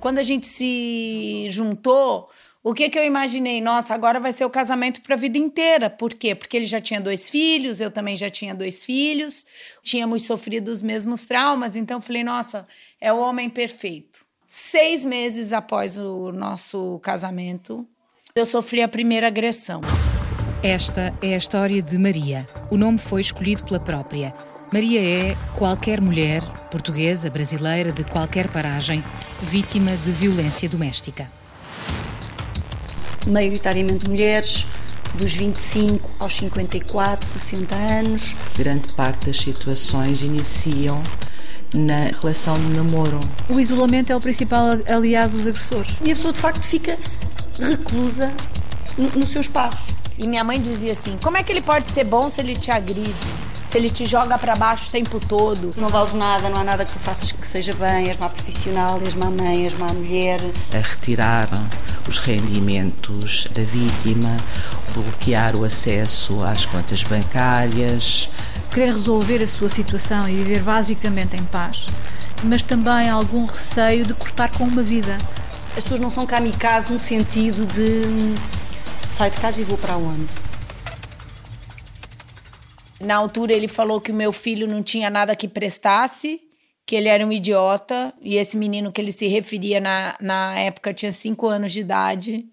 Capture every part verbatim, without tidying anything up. Quando a gente se juntou, o que que eu imaginei? Nossa, agora vai ser o casamento para a vida inteira. Por quê? Porque ele já tinha dois filhos, eu também já tinha dois filhos, tínhamos sofrido os mesmos traumas, então eu falei, nossa, é o homem perfeito. Seis meses após o nosso casamento, eu sofri a primeira agressão. Esta é a história de Maria. O nome foi escolhido pela própria. Maria é qualquer mulher, portuguesa, brasileira, de qualquer paragem, vítima de violência doméstica. Maioritariamente mulheres, dos vinte e cinco aos cinquenta e quatro, sessenta anos. Grande parte das situações iniciam na relação de namoro. O isolamento é o principal aliado dos agressores. E a pessoa, de facto, fica reclusa no, no seu espaço. E minha mãe dizia assim, como é que ele pode ser bom se ele te agride? Se ele te joga para baixo o tempo todo? Não vales nada, não há nada que tu faças que seja bem, és má profissional, és má mãe, és má mulher. A retirar os rendimentos da vítima, bloquear o acesso às contas bancárias. Querer resolver a sua situação e viver basicamente em paz, mas também algum receio de cortar com uma vida. As pessoas não são kamikaze no sentido de sai de casa e vou para onde? Na altura, ele falou que o meu filho não tinha nada que prestasse, que ele era um idiota. E esse menino que ele se referia na, na época tinha cinco anos de idade.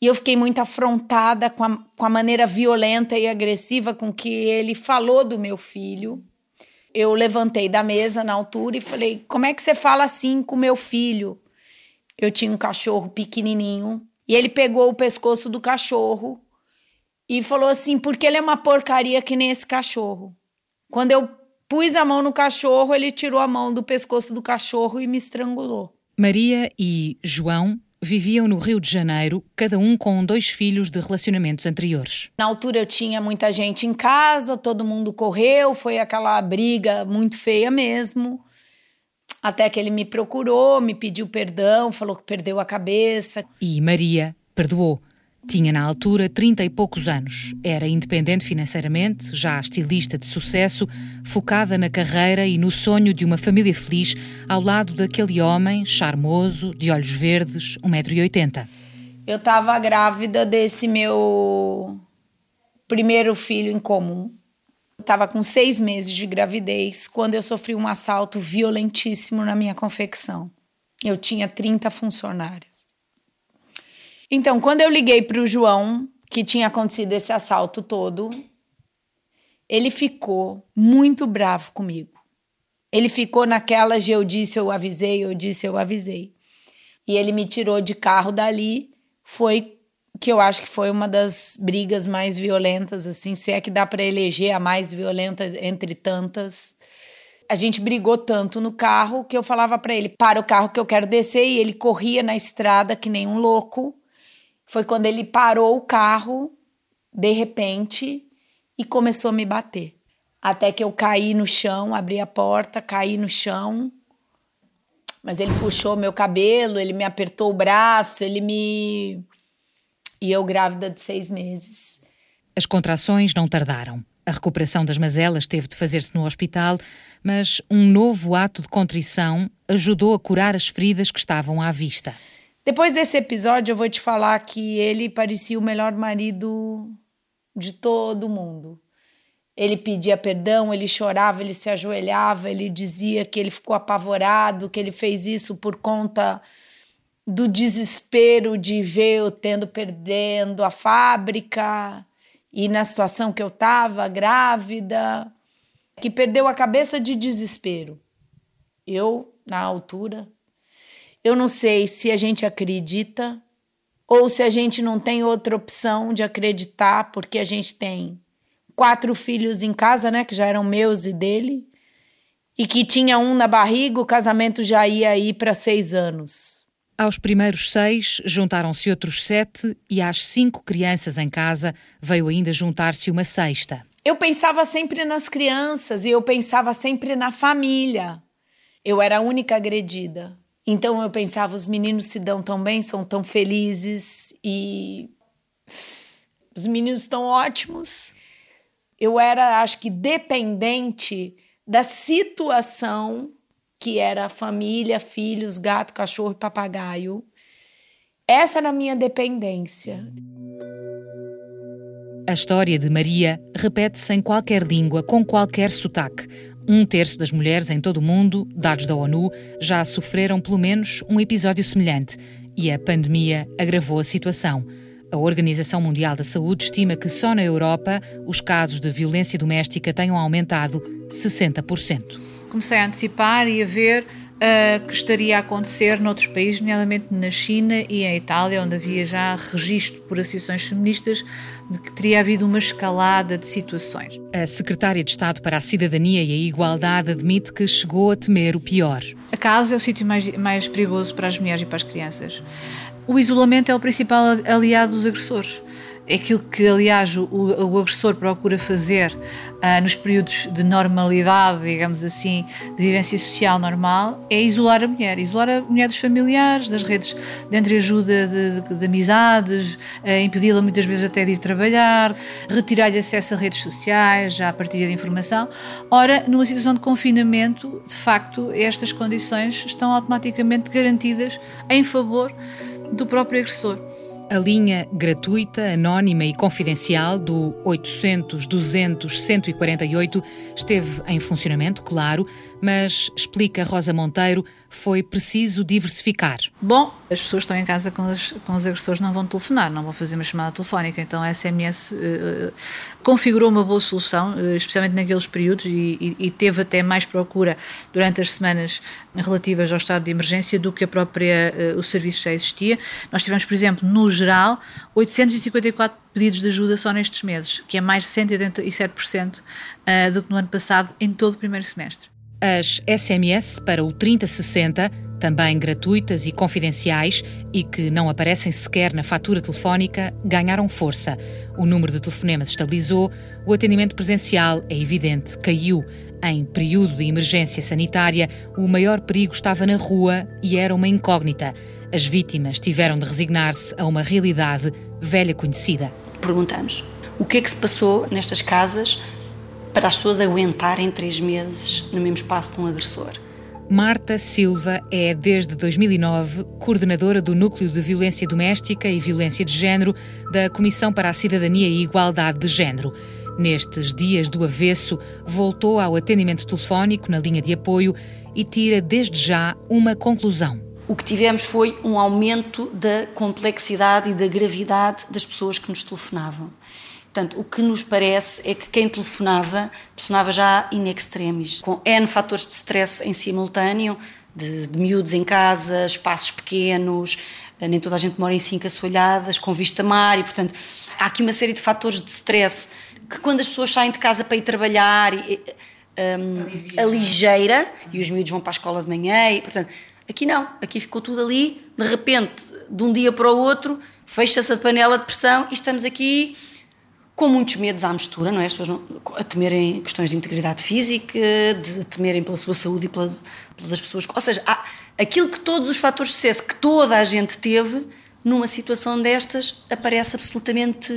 E eu fiquei muito afrontada com a, com a maneira violenta e agressiva com que ele falou do meu filho. Eu levantei da mesa na altura e falei, como é que você fala assim com o meu filho? Eu tinha um cachorro pequenininho. E ele pegou o pescoço do cachorro. E falou assim, porque ele é uma porcaria que nem esse cachorro. Quando eu pus a mão no cachorro, ele tirou a mão do pescoço do cachorro e me estrangulou. Maria e João viviam no Rio de Janeiro, cada um com dois filhos de relacionamentos anteriores. Na altura eu tinha muita gente em casa, todo mundo correu, foi aquela briga muito feia mesmo. Até que ele me procurou, me pediu perdão, falou que perdeu a cabeça. E Maria perdoou. Tinha na altura trinta e poucos anos, era independente financeiramente, já estilista de sucesso, focada na carreira e no sonho de uma família feliz ao lado daquele homem charmoso, de olhos verdes, um metro e oitenta. Eu estava grávida desse meu primeiro filho em comum. Estava com seis meses de gravidez quando eu sofri um assalto violentíssimo na minha confecção. Eu tinha trinta funcionários. Então, quando eu liguei para o João, que tinha acontecido esse assalto todo, ele ficou muito bravo comigo. Ele ficou naquela de eu disse, eu avisei, eu disse, eu avisei. E ele me tirou de carro dali. Foi que eu acho que foi uma das brigas mais violentas, assim, se é que dá para eleger a mais violenta entre tantas. A gente brigou tanto no carro que eu falava para ele, para o carro que eu quero descer, e ele corria na estrada que nem um louco. Foi quando ele parou o carro, de repente, e começou a me bater. Até que eu caí no chão, abri a porta, caí no chão. Mas ele puxou meu cabelo, ele me apertou o braço, ele me... E eu grávida de seis meses. As contrações não tardaram. A recuperação das mazelas teve de fazer-se no hospital, mas um novo ato de contrição ajudou a curar as feridas que estavam à vista. Depois desse episódio, eu vou te falar que ele parecia o melhor marido de todo mundo. Ele pedia perdão, ele chorava, ele se ajoelhava, ele dizia que ele ficou apavorado, que ele fez isso por conta do desespero de ver eu tendo perdendo a fábrica e na situação que eu estava, grávida, que perdeu a cabeça de desespero. Eu, na altura... Eu não sei se a gente acredita ou se a gente não tem outra opção de acreditar, porque a gente tem quatro filhos em casa, né, que já eram meus e dele, e que tinha um na barriga, o casamento já ia aí para seis anos. Aos primeiros seis, juntaram-se outros sete, e às cinco crianças em casa veio ainda juntar-se uma sexta. Eu pensava sempre nas crianças e eu pensava sempre na família. Eu era a única agredida. Então eu pensava, os meninos se dão tão bem, são tão felizes e os meninos estão ótimos. Eu era, acho que, dependente da situação que era família, filhos, gato, cachorro e papagaio. Essa era a minha dependência. A história de Maria repete-se em qualquer língua, com qualquer sotaque. Um terço das mulheres em todo o mundo, dados da ONU, já sofreram pelo menos um episódio semelhante. E a pandemia agravou a situação. A Organização Mundial da Saúde estima que só na Europa os casos de violência doméstica tenham aumentado sessenta por cento. Comecei a antecipar e a ver uh, que estaria a acontecer noutros países, nomeadamente na China e em Itália, onde havia já registro por associações feministas de que teria havido uma escalada de situações. A secretária de Estado para a Cidadania e a Igualdade admite que chegou a temer o pior. A casa é o sítio mais, mais perigoso para as mulheres e para as crianças. O isolamento é o principal aliado dos agressores. É aquilo que, aliás, o, o agressor procura fazer ah, nos períodos de normalidade, digamos assim, de vivência social normal, é isolar a mulher. Isolar a mulher dos familiares, das redes de entreajuda, de, de, de amizades, ah, impedi-la muitas vezes até de ir trabalhar, retirar-lhe acesso a redes sociais, à partilha de informação. Ora, numa situação de confinamento, de facto, estas condições estão automaticamente garantidas em favor do próprio agressor. A linha gratuita, anónima e confidencial do oitocentos, duzentos, cento e quarenta e oito esteve em funcionamento, claro, mas, explica Rosa Monteiro, foi preciso diversificar. Bom, as pessoas estão em casa com os, com os agressores, não vão telefonar, não vão fazer uma chamada telefónica, então a S M S uh, configurou uma boa solução, uh, especialmente naqueles períodos, e, e, e teve até mais procura durante as semanas relativas ao estado de emergência do que a própria, uh, o serviço já existia. Nós tivemos, por exemplo, no geral, oitocentos e cinquenta e quatro pedidos de ajuda só nestes meses, que é mais de cento e oitenta e sete por cento uh, do que no ano passado, em todo o primeiro semestre. As S M S para o trinta sessenta, também gratuitas e confidenciais e que não aparecem sequer na fatura telefónica, ganharam força. O número de telefonemas estabilizou, o atendimento presencial, é evidente, caiu. Em período de emergência sanitária, o maior perigo estava na rua e era uma incógnita. As vítimas tiveram de resignar-se a uma realidade velha conhecida. Perguntamos, o que é que se passou nestas casas para as pessoas aguentarem três meses no mesmo espaço de um agressor? Marta Silva é, desde dois mil e nove, coordenadora do Núcleo de Violência Doméstica e Violência de Género da Comissão para a Cidadania e Igualdade de Género. Nestes dias do avesso, voltou ao atendimento telefónico na linha de apoio e tira desde já uma conclusão. O que tivemos foi um aumento da complexidade e da gravidade das pessoas que nos telefonavam. Portanto, o que nos parece é que quem telefonava, telefonava já in extremis, com N fatores de stress em simultâneo, de, de miúdos em casa, espaços pequenos, nem toda a gente mora em cinco assoalhadas, com vista a mar, e portanto, há aqui uma série de fatores de stress que quando as pessoas saem de casa para ir trabalhar, e, um, aligeira, e os miúdos vão para a escola de manhã, e portanto, aqui não, aqui ficou tudo ali, de repente, de um dia para o outro, fecha-se a panela de pressão e estamos aqui com muitos medos à mistura, não é? As pessoas não, a temerem questões de integridade física, de a temerem pela sua saúde e pela, pelas pessoas. Ou seja, há aquilo que todos os fatores de sucesso que toda a gente teve, numa situação destas, aparece absolutamente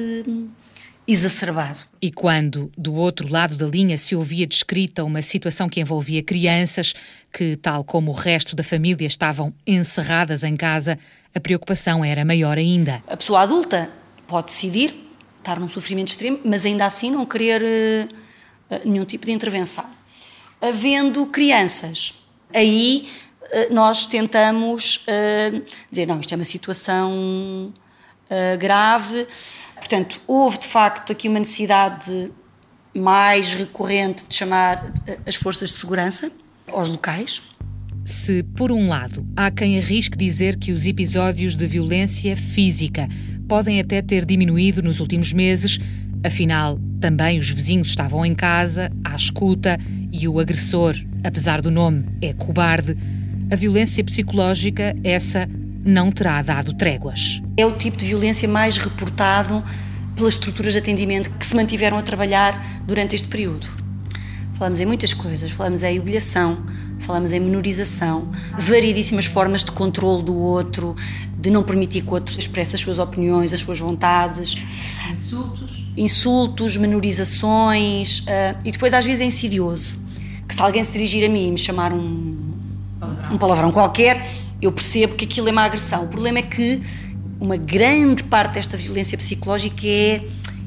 exacerbado. E quando, do outro lado da linha, se ouvia descrita uma situação que envolvia crianças que, tal como o resto da família, estavam encerradas em casa, a preocupação era maior ainda. A pessoa adulta pode decidir estar num sofrimento extremo, mas ainda assim não querer uh, nenhum tipo de intervenção. Havendo crianças, aí uh, nós tentamos uh, dizer, não, isto é uma situação uh, grave. Portanto, houve de facto aqui uma necessidade mais recorrente de chamar as forças de segurança aos locais. Se, por um lado, há quem arrisque dizer que os episódios de violência física podem até ter diminuído nos últimos meses, afinal, também os vizinhos estavam em casa, à escuta, e o agressor, apesar do nome, é cobarde. A violência psicológica, essa, não terá dado tréguas. É o tipo de violência mais reportado pelas estruturas de atendimento que se mantiveram a trabalhar durante este período. Falamos em muitas coisas, falamos em humilhação, falamos em menorização, variedíssimas formas de controle do outro, de não permitir que o outro expresse as suas opiniões, as suas vontades. Insultos. Insultos, menorizações, uh, e depois às vezes é insidioso, que se alguém se dirigir a mim e me chamar um, um palavrão qualquer, eu percebo que aquilo é uma agressão. O problema é que uma grande parte desta violência psicológica é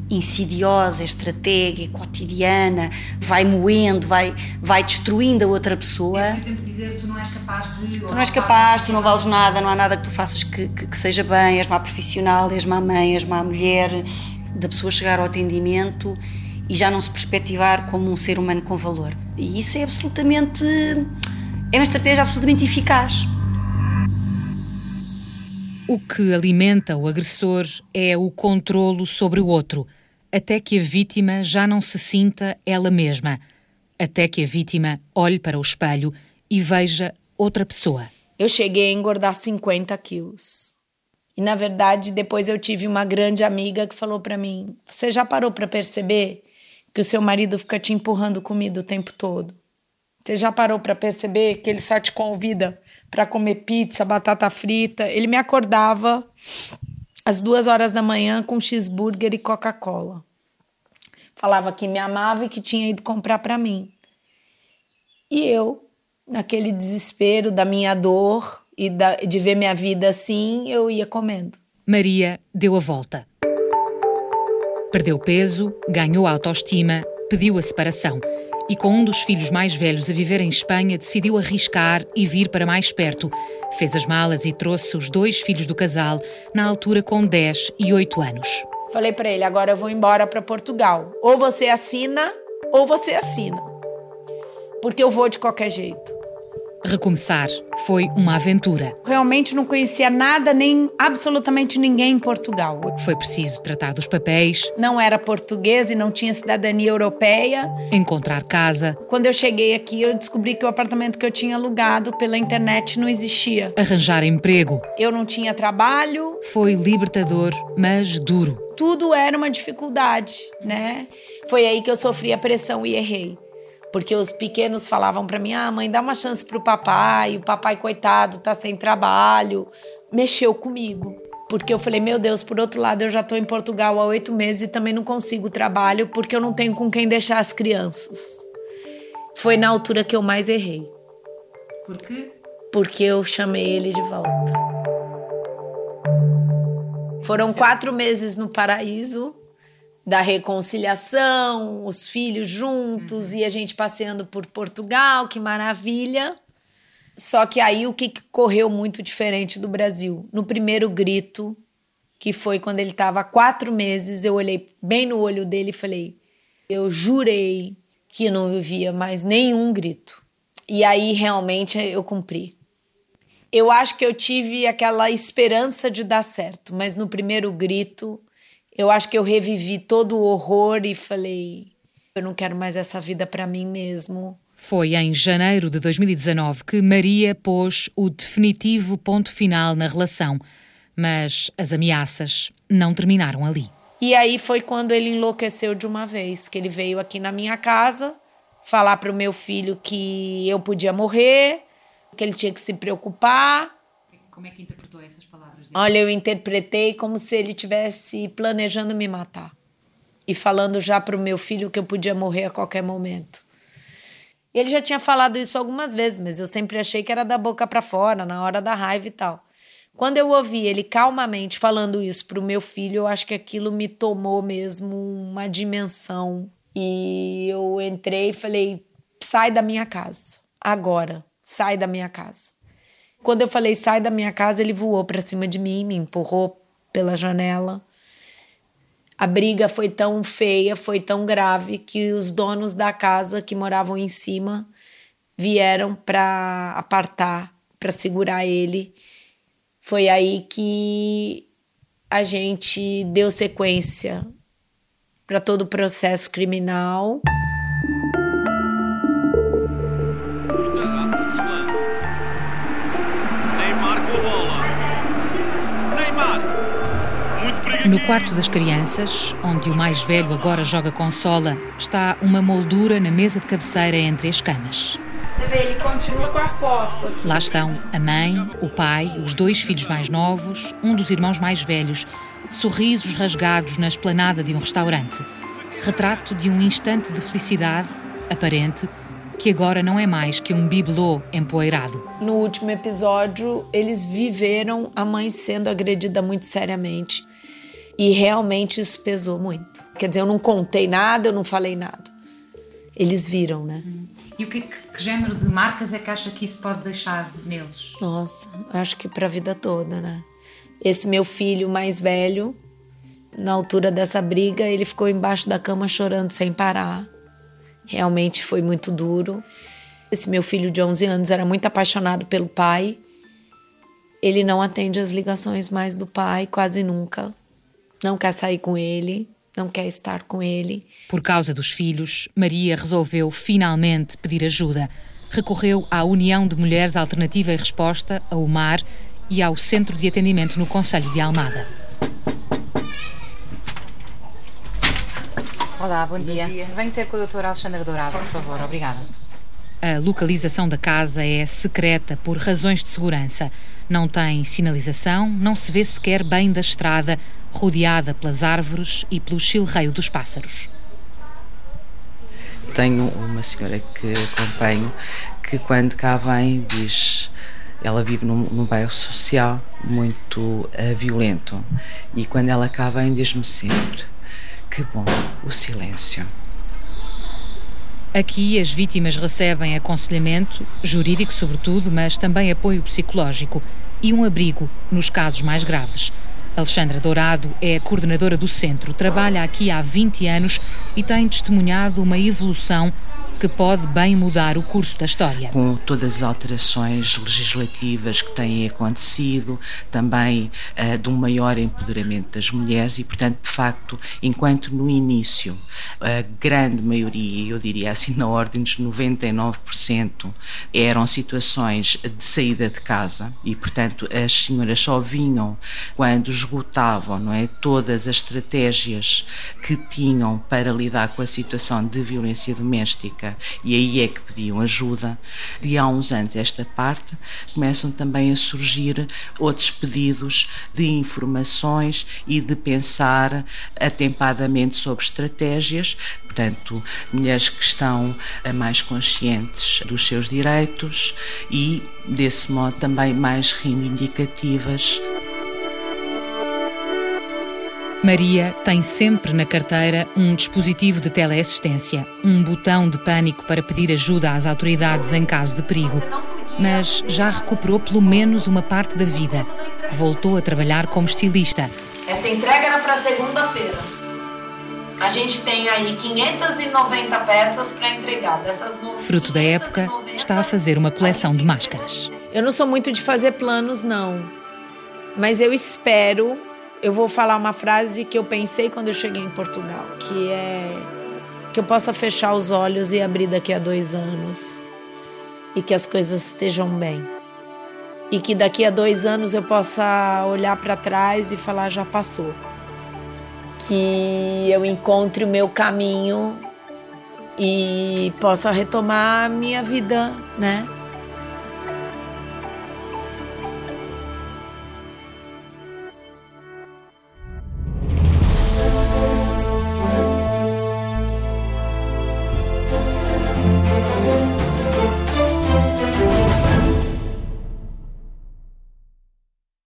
insidiosa, é estratégica, é cotidiana, vai moendo, vai, vai destruindo a outra pessoa. É, por exemplo, dizer tu não és capaz de... Tu não és capaz, tu não vales nada, não há nada que tu faças que, que, que seja bem, és má profissional, és má mãe, és má mulher, da pessoa chegar ao atendimento e já não se perspectivar como um ser humano com valor. E isso é absolutamente... é uma estratégia absolutamente eficaz. O que alimenta o agressor é o controlo sobre o outro, até que a vítima já não se sinta ela mesma, até que a vítima olhe para o espelho e veja outra pessoa. Eu cheguei a engordar cinquenta quilos. E, na verdade, depois eu tive uma grande amiga que falou para mim: você já parou para perceber que o seu marido fica te empurrando comida o tempo todo? Você já parou para perceber que ele só te convida para comer pizza, batata frita? Ele me acordava às duas horas da manhã com cheeseburger e Coca-Cola. Falava que me amava e que tinha ido comprar para mim. E eu, naquele desespero da minha dor e da, de ver minha vida assim, eu ia comendo. Maria deu a volta. Perdeu peso, ganhou autoestima, pediu a separação. E com um dos filhos mais velhos a viver em Espanha, decidiu arriscar e vir para mais perto. Fez as malas e trouxe os dois filhos do casal, na altura com dez e oito anos. Falei para ele: agora eu vou embora para Portugal. Ou você assina, ou você assina. Porque eu vou de qualquer jeito. Recomeçar foi uma aventura. Realmente não conhecia nada, nem absolutamente ninguém em Portugal. Foi preciso tratar dos papéis. Não era portuguesa e não tinha cidadania europeia. Encontrar casa. Quando eu cheguei aqui, eu descobri que o apartamento que eu tinha alugado pela internet não existia. Arranjar emprego. Eu não tinha trabalho. Foi libertador, mas duro. Tudo era uma dificuldade, né? Foi aí que eu sofri a pressão e errei. Porque os pequenos falavam para mim: ah, mãe, dá uma chance pro papai, o papai, coitado, tá sem trabalho. Mexeu comigo. Porque eu falei: meu Deus, por outro lado, eu já tô em Portugal há oito meses e também não consigo trabalho porque eu não tenho com quem deixar as crianças. Foi na altura que eu mais errei. Por quê? Porque eu chamei ele de volta. Foram quatro meses no paraíso da reconciliação, os filhos juntos, uhum. E a gente passeando por Portugal, que maravilha. Só que aí o que correu muito diferente do Brasil? No primeiro grito, que foi quando ele estava há quatro meses, eu olhei bem no olho dele e falei: eu jurei que não ouvia mais nenhum grito. E aí realmente eu cumpri. Eu acho que eu tive aquela esperança de dar certo, mas no primeiro grito... eu acho que eu revivi todo o horror e falei: eu não quero mais essa vida para mim mesmo. Foi em janeiro de dois mil e dezanove que Maria pôs o definitivo ponto final na relação. Mas as ameaças não terminaram ali. E aí foi quando ele enlouqueceu de uma vez, que ele veio aqui na minha casa falar para o meu filho que eu podia morrer, que ele tinha que se preocupar. Como é que interpretou essas palavras dele? Olha, eu interpretei como se ele estivesse planejando me matar. E falando já para o meu filho que eu podia morrer a qualquer momento. Ele já tinha falado isso algumas vezes, mas eu sempre achei que era da boca para fora, na hora da raiva e tal. Quando eu ouvi ele calmamente falando isso para o meu filho, eu acho que aquilo me tomou mesmo uma dimensão. E eu entrei e falei: sai da minha casa, agora, sai da minha casa. Quando eu falei sai da minha casa, ele voou para cima de mim, me empurrou pela janela. A briga foi tão feia, foi tão grave, que os donos da casa que moravam em cima vieram para apartar, para segurar ele. Foi aí que a gente deu sequência para todo o processo criminal. No quarto das crianças, onde o mais velho agora joga consola, está uma moldura na mesa de cabeceira entre as camas. Você vê, ele continua com a foto. Lá estão a mãe, o pai, os dois filhos mais novos, um dos irmãos mais velhos, sorrisos rasgados na esplanada de um restaurante. Retrato de um instante de felicidade, aparente, que agora não é mais que um bibelô empoeirado. No último episódio, eles viveram a mãe sendo agredida muito seriamente. E realmente isso pesou muito. Quer dizer, eu não contei nada, eu não falei nada. Eles viram, né? Hum. E o que, que género de marcas é que acha que isso pode deixar neles? Nossa, acho que para a vida toda, né? Esse meu filho mais velho, na altura dessa briga, ele ficou embaixo da cama chorando sem parar. Realmente foi muito duro. Esse meu filho de onze anos era muito apaixonado pelo pai. Ele não atende as ligações mais do pai, quase nunca. Não quer sair com ele, não quer estar com ele. Por causa dos filhos, Maria resolveu finalmente pedir ajuda. Recorreu à União de Mulheres Alternativa e Resposta, ao MAR, e ao Centro de Atendimento no Conselho de Almada. Olá, bom, bom dia. dia. Venho ter com a doutora Alexandra Dourado, por favor. Obrigada. A localização da casa é secreta por razões de segurança. Não tem sinalização, não se vê sequer bem da estrada, rodeada pelas árvores e pelo chilreio dos pássaros. Tenho uma senhora que acompanho que, quando cá vem, diz... Ela vive num, num bairro social muito uh, violento. E quando ela cá vem, diz-me sempre: que bom, o silêncio. Aqui as vítimas recebem aconselhamento, jurídico sobretudo, mas também apoio psicológico e um abrigo nos casos mais graves. Alexandra Dourado é a coordenadora do centro, trabalha aqui há vinte anos e tem testemunhado uma evolução que pode bem mudar o curso da história. Com todas as alterações legislativas que têm acontecido, também uh, de um maior empoderamento das mulheres e, portanto, de facto, enquanto no início a grande maioria, eu diria assim, na ordem dos noventa e nove por cento, eram situações de saída de casa e, portanto, as senhoras só vinham quando esgotavam, não é, todas as estratégias que tinham para lidar com a situação de violência doméstica, e aí é que pediam ajuda. De há uns anos esta parte começam também a surgir outros pedidos de informações e de pensar atempadamente sobre estratégias, portanto, mulheres que estão mais conscientes dos seus direitos e, desse modo, também mais reivindicativas. Maria tem sempre na carteira um dispositivo de teleassistência, um botão de pânico para pedir ajuda às autoridades em caso de perigo. Mas já recuperou pelo menos uma parte da vida. Voltou a trabalhar como estilista. Essa entrega era para segunda-feira. A gente tem aí quinhentas e noventa peças para entregar. Dessas novas, fruto da época, está a fazer uma coleção de máscaras. Eu não sou muito de fazer planos, não. Mas eu espero... Eu vou falar uma frase que eu pensei quando eu cheguei em Portugal, que é que eu possa fechar os olhos e abrir daqui a dois anos e que as coisas estejam bem. E que daqui a dois anos eu possa olhar para trás e falar, já passou. Que eu encontre o meu caminho e possa retomar a minha vida, né?